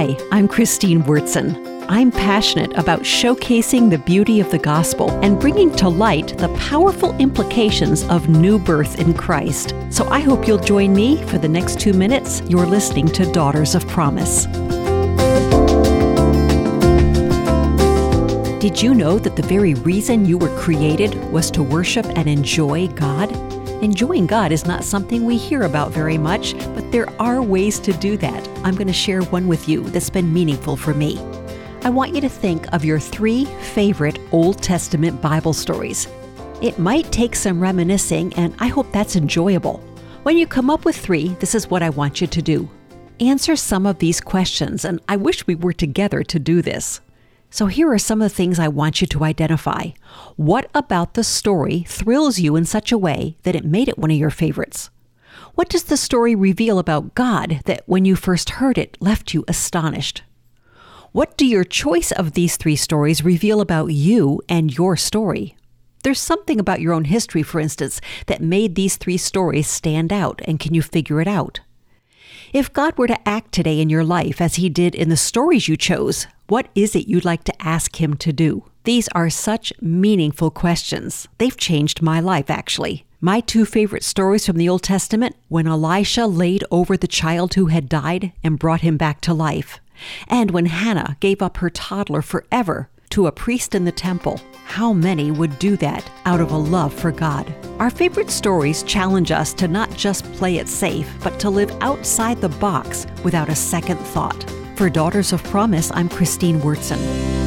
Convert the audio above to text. Hi, I'm Christine Wirtzen. I'm passionate about showcasing the beauty of the gospel and bringing to light the powerful implications of new birth in Christ. So I hope you'll join me for the next 2 minutes. You're listening to Daughters of Promise. Did you know that the very reason you were created was to worship and enjoy God? Enjoying God is not something we hear about very much, but there are ways to do that. I'm going to share one with you that's been meaningful for me. I want you to think of your 3 favorite Old Testament Bible stories. It might take some reminiscing, and I hope that's enjoyable. When you come up with 3, this is what I want you to do. Answer some of these questions, and I wish we were together to do this. So here are some of the things I want you to identify. What about the story thrills you in such a way that it made it one of your favorites? What does the story reveal about God that when you first heard it left you astonished? What do your choice of these 3 stories reveal about you and your story? There's something about your own history, for instance, that made these 3 stories stand out, and can you figure it out? If God were to act today in your life as he did in the stories you chose, what is it you'd like to ask him to do? These are such meaningful questions. They've changed my life, actually. My 2 favorite stories from the Old Testament, when Elisha laid over the child who had died and brought him back to life, and when Hannah gave up her toddler forever to a priest in the temple. How many would do that out of a love for God? Our favorite stories challenge us to not just play it safe, but to live outside the box without a second thought. For Daughters of Promise, I'm Christine Wirtzen.